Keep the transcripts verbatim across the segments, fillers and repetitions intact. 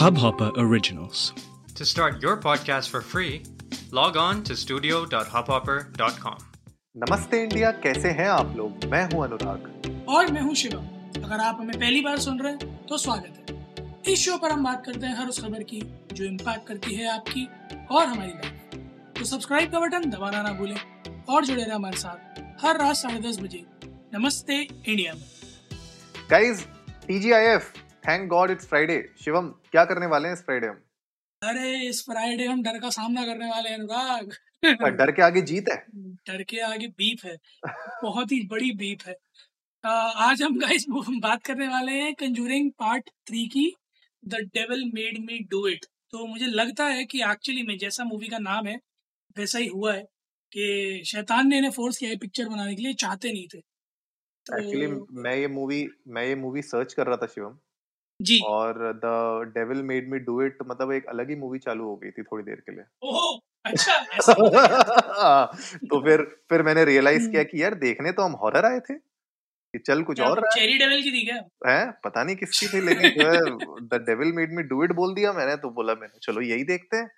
Hubhopper originals. To start your podcast for free, log on to studio dot hubhopper dot com. नमस्ते India, कैसे हैं आप लोग? मैं हूं अनुराग और मैं हूं शिवम। अगर आप हमें पहली बार सुन रहे हैं तो स्वागत है। इस शो पर हम बात करते हैं हर उस खबर की जो इम्पैक्ट करती है आपकी और हमारी लाइफ। तो सब्सक्राइब का बटन दबाना ना भूलें और जुड़े रहे हमारे साथ हर रात साढ़े दस बजे नमस्ते इंडिया में। Guys, T G I F, thank God it's Friday. Shivam, क्या करने वाले हैं इस फ्राइडे हम? अरे इस फ्राइडे हम डर का सामना करने वाले हैं अनुराग। डर के आगे जीत है, डर के आगे बीफ है, बहुत ही बड़ी बीफ है। आज हम गाइस बात करने वाले हैं कंजूरिंग पार्ट थ्री की, the devil made me do it. तो मुझे लगता है कि एक्चुअली में जैसा मूवी का नाम है वैसा ही हुआ है कि शैतान ने इन्हें फोर्स किया है पिक्चर बनाने के लिए, चाहते नहीं थे। एक्चुअली मैं ये मूवी मैं ये मूवी सर्च कर रहा था शिवम जी, और the devil made me do it मतलब एक अलग ही मूवी चालू हो गई थी थोड़ी देर के लिए। ओह अच्छा, ऐसा तो फिर फिर मैंने रियलाइज किया कि यार देखने तो हम हॉरर आए थे कि चल कुछ और रहा है। चेरी डेविल की थी क्या? हैं, पता नहीं किसकी थी, लेकिन the devil made me do it बोल दिया मैंने, तो बोला मैंने चलो यही देखते हैं।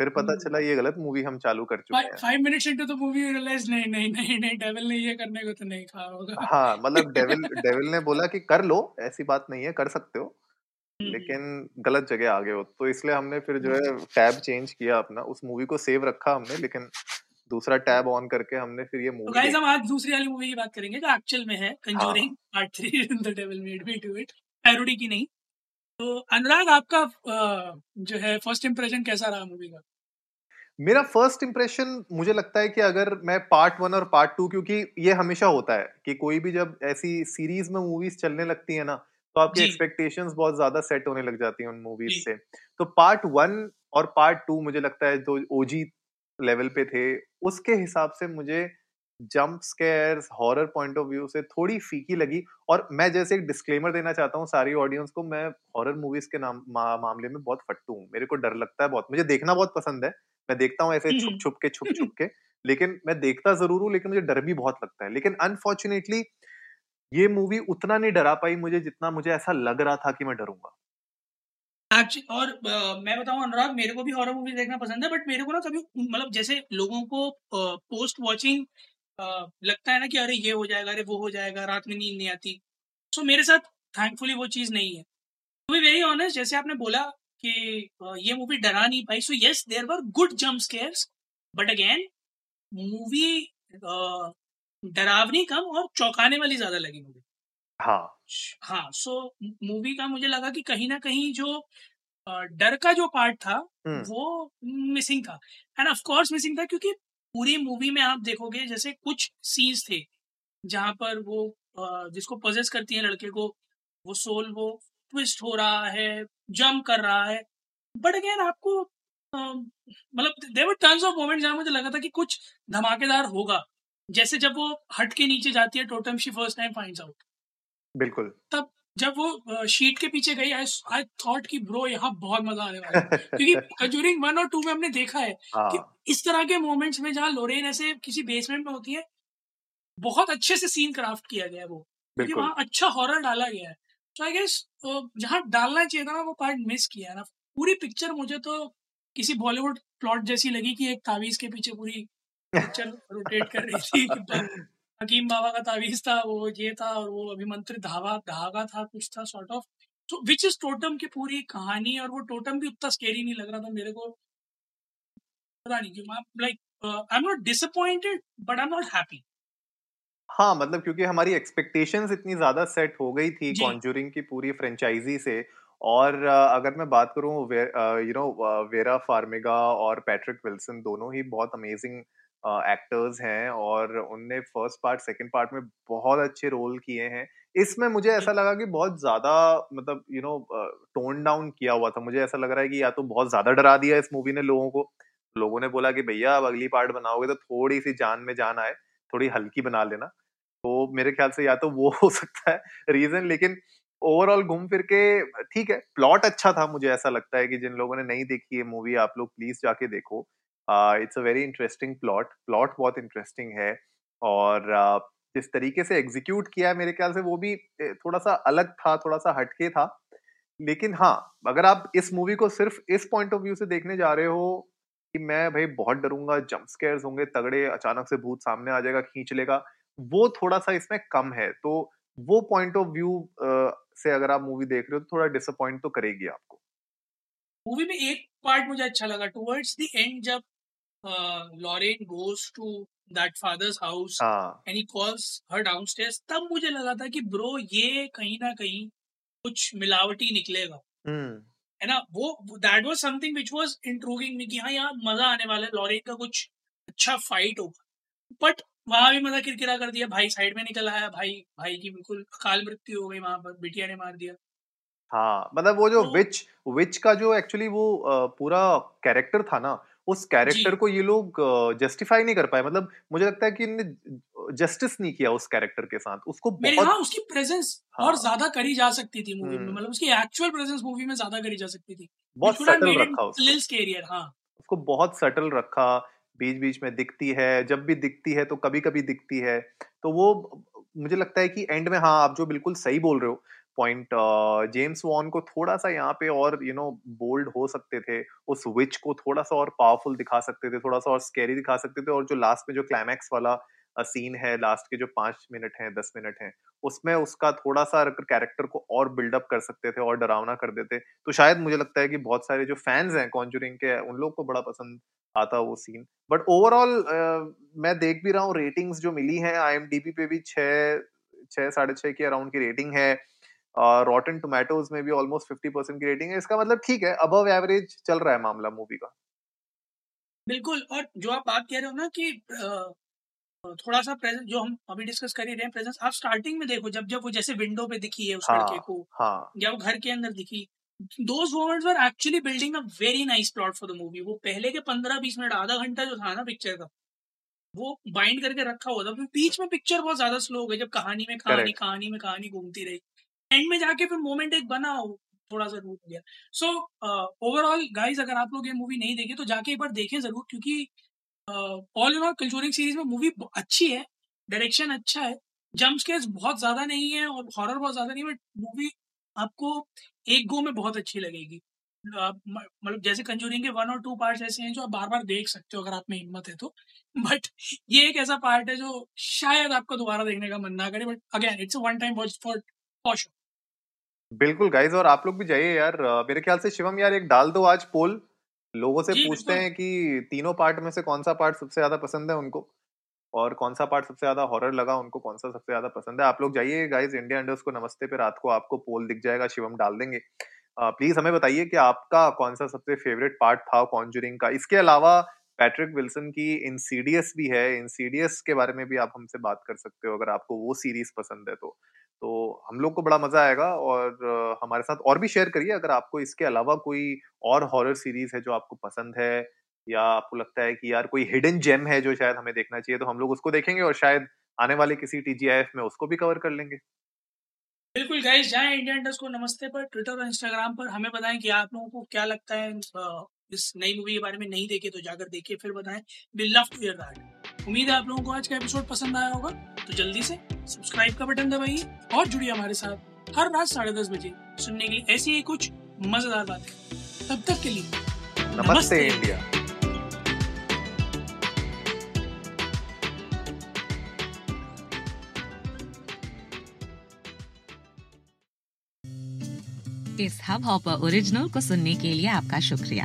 फिर पता चला ये गलत मूवी हम चालू कर चुके हैं। Five minutes into the movie you realise नहीं नहीं नहीं नहीं डेविल ने ये करने को तो नहीं कहा होगा। हाँ मतलब डेविल डेविल ने बोला कि कर लो, ऐसी बात नहीं है, कर सकते हो, लेकिन गलत जगह आ गए हो। तो इसलिए हमने फिर जो है टैब चेंज किया अपना, उस मूवी को सेव रखा हमने, लेकिन दूसरा टैब ऑन करके हमने फिर ये मूवी। तो गाइस हम आज दूसरी वाली मूवी की बात करेंगे जो एक्चुअल में है Conjuring part three, the devil made me do it, parody की नहीं। तो अनुराग, आपका जो है फर्स्ट इंप्रेशन कैसा रहा मूवी का? मेरा फर्स्ट इंप्रेशन, मुझे लगता है कि अगर मैं पार्ट वन और पार्ट टू, क्योंकि ये हमेशा होता है कि कोई भी जब ऐसी सीरीज में मूवीज चलने लगती है ना, तो आपकी एक्सपेक्टेशंस बहुत ज्यादा सेट होने लग जाती हैं उन मूवीज से। तो पार्ट वन और पार्ट टू मुझे लगता है जो ओजी लेवल पे थे, उसके हिसाब से मुझे jump scares horror point of view से थोड़ी फीकी लगी। और मैं जैसे एक डिस्क्लेमर देना चाहता हूँ सारी ऑडियंस को, मैं हॉरर मूवीज के नाम मा, मामले में बहुत फट्टू हूँ। मेरे को डर लगता है बहुत, मुझे देखना बहुत पसंद है, मैं देखता हूँ ऐसे छुप छुप के छुप छुप के लेकिन मैं देखता जरूर हूँ, लेकिन मुझे डर भी बहुत लगता है। लेकिन अनफॉर्चुनेटली ये मूवी उतना नहीं डरा पाई मुझे जितना मुझे ऐसा लग रहा था कि मैं डरूंगा। और uh, मैं बताऊं अनुराग, मेरे को भी हॉरर मूवी देखना पसंद है, बट मेरे को ना कभी मतलब जैसे लोगों को पोस्ट वॉचिंग Uh, लगता है ना कि अरे ये हो जाएगा, अरे वो हो जाएगा, रात में नींद नहीं आती। सो so, मेरे साथ थैंकफुली वो चीज़ नहीं है। टू बी वेरी ऑनेस्ट, जैसे आपने बोला कि uh, ये मूवी डरा नहीं पाई, so yes there were good jump scares, but again movie डरावनी कम और चौंकाने वाली ज्यादा लगी मुझे। हाँ हाँ सो so, मूवी का मुझे लगा कि कहीं ना कहीं जो uh, डर का जो पार्ट था hmm. वो मिसिंग था, एंड ऑफ कोर्स मिसिंग था क्योंकि पूरी मूवी में आप देखोगे जैसे कुछ सीन्स थे जहाँ पर वो जिसको पजेस करती है लड़के को, वो सोल वो ट्विस्ट हो रहा है, जंप कर रहा है, बट अगेन आपको मतलब there were tons of moments जहाँ मुझे लगा था कि कुछ धमाकेदार होगा, जैसे जब वो हट के नीचे जाती है totem, she first time finds out, बिल्कुल तब जब वो शीट के पीछे गई, आई थॉट कि ब्रो यहाँ बहुत मजा आने वाला है क्योंकि कंजूरिंग वन और टू में हमने देखा है कि इस तरह के मोमेंट्स में जहाँ लोरेन ऐसे किसी बेसमेंट में होती है, बहुत अच्छे से सीन क्राफ्ट किया गया है वो, क्योंकि वहाँ अच्छा हॉरर डाला गया है। तो आई गेस जहाँ डालना चाहिए था वो पार्ट मिस किया है ना। पूरी पिक्चर मुझे तो किसी बॉलीवुड प्लॉट जैसी लगी कि एक तावीज के पीछे पूरी पिक्चर रोटेट कर रही थी। हकीम बाबा का तावीज़ था, वो ये था, और वो अभिमंत्रित धावा धागा था, कुछ था सॉर्ट ऑफ, तो विच इज टोटम की पूरी कहानी। और वो टोटम भी उतना स्केरी नहीं लग रहा था मेरे को, पता नहीं क्यों। Like I am not disappointed but I am not happy. हाँ मतलब क्योंकि हमारी एक्सपेक्टेशंस इतनी ज्यादा सेट हो गई थी कॉन्जूरिंग की पूरी फ्रेंचाइजी से। और अगर मैं बात करूँ यू नो वेरा फार्मिगा और पैट्रिक विल्सन, दोनों ही बहुत अमेजिंग एक्टर्स uh, हैं, और उनने फर्स्ट पार्ट सेकंड पार्ट में बहुत अच्छे रोल किए हैं। इसमें मुझे ऐसा लगा कि बहुत ज्यादा मतलब यू नो टोन डाउन किया हुआ था। मुझे ऐसा लग रहा है कि या तो बहुत ज्यादा डरा दिया इस मूवी ने लोगों को, लोगों ने बोला कि भैया अब अगली पार्ट बनाओगे तो थोड़ी सी जान में जान आए, थोड़ी हल्की बना लेना। तो मेरे ख्याल से या तो वो हो सकता है रीजन, लेकिन ओवरऑल घूम फिर के ठीक है, प्लॉट अच्छा था। मुझे ऐसा लगता है कि जिन लोगों ने नहीं देखी ये मूवी, आप लोग प्लीज जाके देखो, it's a very interesting plot plot बहुत इंटरेस्टिंग है। और uh, जिस तरीके से एग्जीक्यूट किया है मेरे ख्याल से वो भी थोड़ा सा अलग था, थोड़ा सा हटके था, लेकिन हाँ, अगर आप इस मूवी को सिर्फ इस पॉइंट ऑफ व्यू से देखने जा रहे हो कि मैं भाई बहुत डरूंगा, जंप स्केयर्स होंगे तगड़े, अचानक से भूत सामने आ जाएगा, खींच लेगा, वो थोड़ा सा इसमें कम है। तो वो पॉइंट ऑफ व्यू से अगर आप मूवी देख रहे हो तो थोड़ा डिसअपॉइंट तो करेगी आपको। मूवी में एक पार्ट मुझे अच्छा लगा, टुवर्ड्स द एंड जब Lauren goes to that father's house and he calls her downstairs, तब मुझे लगा था कि ब्रो ये कहीं ना कहीं कुछ मिलावटी निकलेगा, है ना। वो that was something which was intriguing me कि हाँ यार मजा आने वाला है, लॉरेन का कुछ अच्छा फाइट होगा। बट वहां भी मजा किरकिरा कर दिया, भाई साइड में निकल आया, भाई भाई की बिल्कुल अकाल मृत्यु हो गई वहां पर, बिटिया ने मार दिया। हाँ, मतलब वो जो विच विच का जो एक्चुअली वो पूरा कैरेक्टर था ना, उस कैरेक्टर को ये लोग जस्टिफाई नहीं कर पाए। मतलब मुझे लगता है कि इन्होंने जस्टिस नहीं किया उस कैरेक्टर के साथ, उसको मेरे बहुत... हाँ, उसकी प्रेजेंस हाँ। और ज्यादा करी जा सकती थी मूवी में, मतलब उसकी एक्चुअल प्रेजेंस मूवी में ज्यादा करी जा सकती थी, बहुत सटल रखा उसको। हाँ। उसको बहुत सटल रखा, बीच बीच में दिखती है, जब भी दिखती है तो कभी कभी दिखती है, तो वो मुझे लगता है कि एंड में हाँ आप जो बिल्कुल सही बोल रहे हो पॉइंट, जेम्स वॉन को थोड़ा सा यहाँ पे और यू नो बोल्ड हो सकते थे, उस विच को थोड़ा सा और पावरफुल दिखा सकते थे, थोड़ा सा और स्कैरी दिखा सकते थे। और जो लास्ट में जो क्लाइमैक्स वाला सीन है, लास्ट के जो पाँच मिनट हैं दस मिनट हैं, उसमें उसका थोड़ा सा कैरेक्टर को और बिल्डअप कर सकते थे और डरावना कर देते, तो शायद मुझे लगता है कि बहुत सारे जो फैंस हैं कॉन्जुरिंग के उन लोग को बड़ा पसंद आता वो सीन। बट ओवरऑल मैं देख भी रहा हूँ रेटिंग्स जो मिली हैं, आईएमडीबी पे भी छः छः साढ़े छः के अराउंड की रेटिंग है, रॉटन टोमेटोज में भी ऑलमोस्ट फिफ्टी परसेंट की रेटिंग है। इसका मतलब ठीक है, अबव एवरेज चल रहा है मामला मूवी का। बिल्कुल, और जो आप बात कह रहे हो ना कि थोड़ा सा प्रेजेंस जो हम अभी डिस्कस कर ही रहे हैं, प्रेजेंस आप स्टार्टिंग में देखो जब जब वो जैसे विंडो पे दिखी है उस हाँ, लड़के को हाँ. या वो घर के अंदर दिखी, those words were actually building a very nice plot for the movie। वो पहले के पंद्रह बीस मिनट आधा घंटा जो था ना पिक्चर का, वो बाइंड करके रखा हुआ था। बीच में पिक्चर बहुत ज्यादा स्लो हो गई, जब कहानी में कहानी कहानी में कहानी घूमती रही, एंड में जाके फिर मोमेंट एक बना हो थोड़ा सा रूट गया। सो ओवरऑल गाइज अगर आप लोग ये मूवी नहीं देखे तो जाके एक बार देखें जरूर, क्योंकि all in all Conjuring series में मूवी अच्छी है, डायरेक्शन अच्छा है, जंप स्केयर्स बहुत ज्यादा नहीं है और हॉरर बहुत ज्यादा नहीं है, बट मूवी आपको एक गो में बहुत अच्छी लगेगी। मतलब जैसे कंजूरिंग के वन और टू पार्ट्स ऐसे हैं जो आप बार बार देख सकते हो अगर आप में हिम्मत है तो, बट ये एक ऐसा पार्ट है जो शायद आपको दोबारा देखने का मन ना करे, but again it's a one time watch for show. बिल्कुल गाइज, और आप लोग भी जाइए यार। मेरे ख्याल से शिवम यार एक डाल दो आज पोल, लोगों से पूछते हैं कि तीनों पार्ट में से कौन सा पार्ट सबसे ज्यादा पसंद है उनको, और कौन सा पार्ट सबसे ज्यादा हॉरर लगा उनको, कौन सा सबसे ज्यादा पसंद है। आप लोग जाइए गाइज, इंडिया अंडरस्कोर नमस्ते पे रात को आपको पोल दिख जाएगा, शिवम डाल देंगे। प्लीज हमें बताइए कि आपका कौन सा सबसे फेवरेट पार्ट था कॉन्जरिंग का। इसके अलावा पैट्रिक विल्सन की इंसीडियस भी है, इंसीडियस के बारे में भी आप हमसे बात कर सकते हो अगर आपको वो सीरीज पसंद है तो तो हम लोग को बड़ा मजा आएगा। और हमारे साथ और भी शेयर करिए अगर आपको इसके अलावा कोई और हॉरर सीरीज है जो आपको पसंद है, या आपको लगता है कि यार कोई हिडन जेम है जो शायद हमें देखना चाहिए, तो हम लोग उसको देखेंगे और शायद आने वाले किसी टीजीआईएफ में उसको भी कवर कर लेंगे। बिल्कुल गाइस, जाएं इंडिया अंडरस्कोर नमस्ते पर, ट्विटर और इंस्टाग्राम पर हमें बताएं कि आप लोगों को क्या लगता है इस नई मूवी के बारे में। नहीं देखे तो जाकर देखिए, फिर बताएं। We love to hear that. उम्मीद है आप लोगों को आज का एपिसोड पसंद आया होगा, तो जल्दी से सब्सक्राइब का बटन दबाइए और जुड़िए हमारे साथ हर रात साढ़े दस बजे सुनने के लिए ऐसी ही कुछ मजेदार बातें। तब तक के लिए नमस्ते, नमस्ते इंडिया। इस हबहॉपर ओरिजिनल को सुनने के लिए आपका शुक्रिया।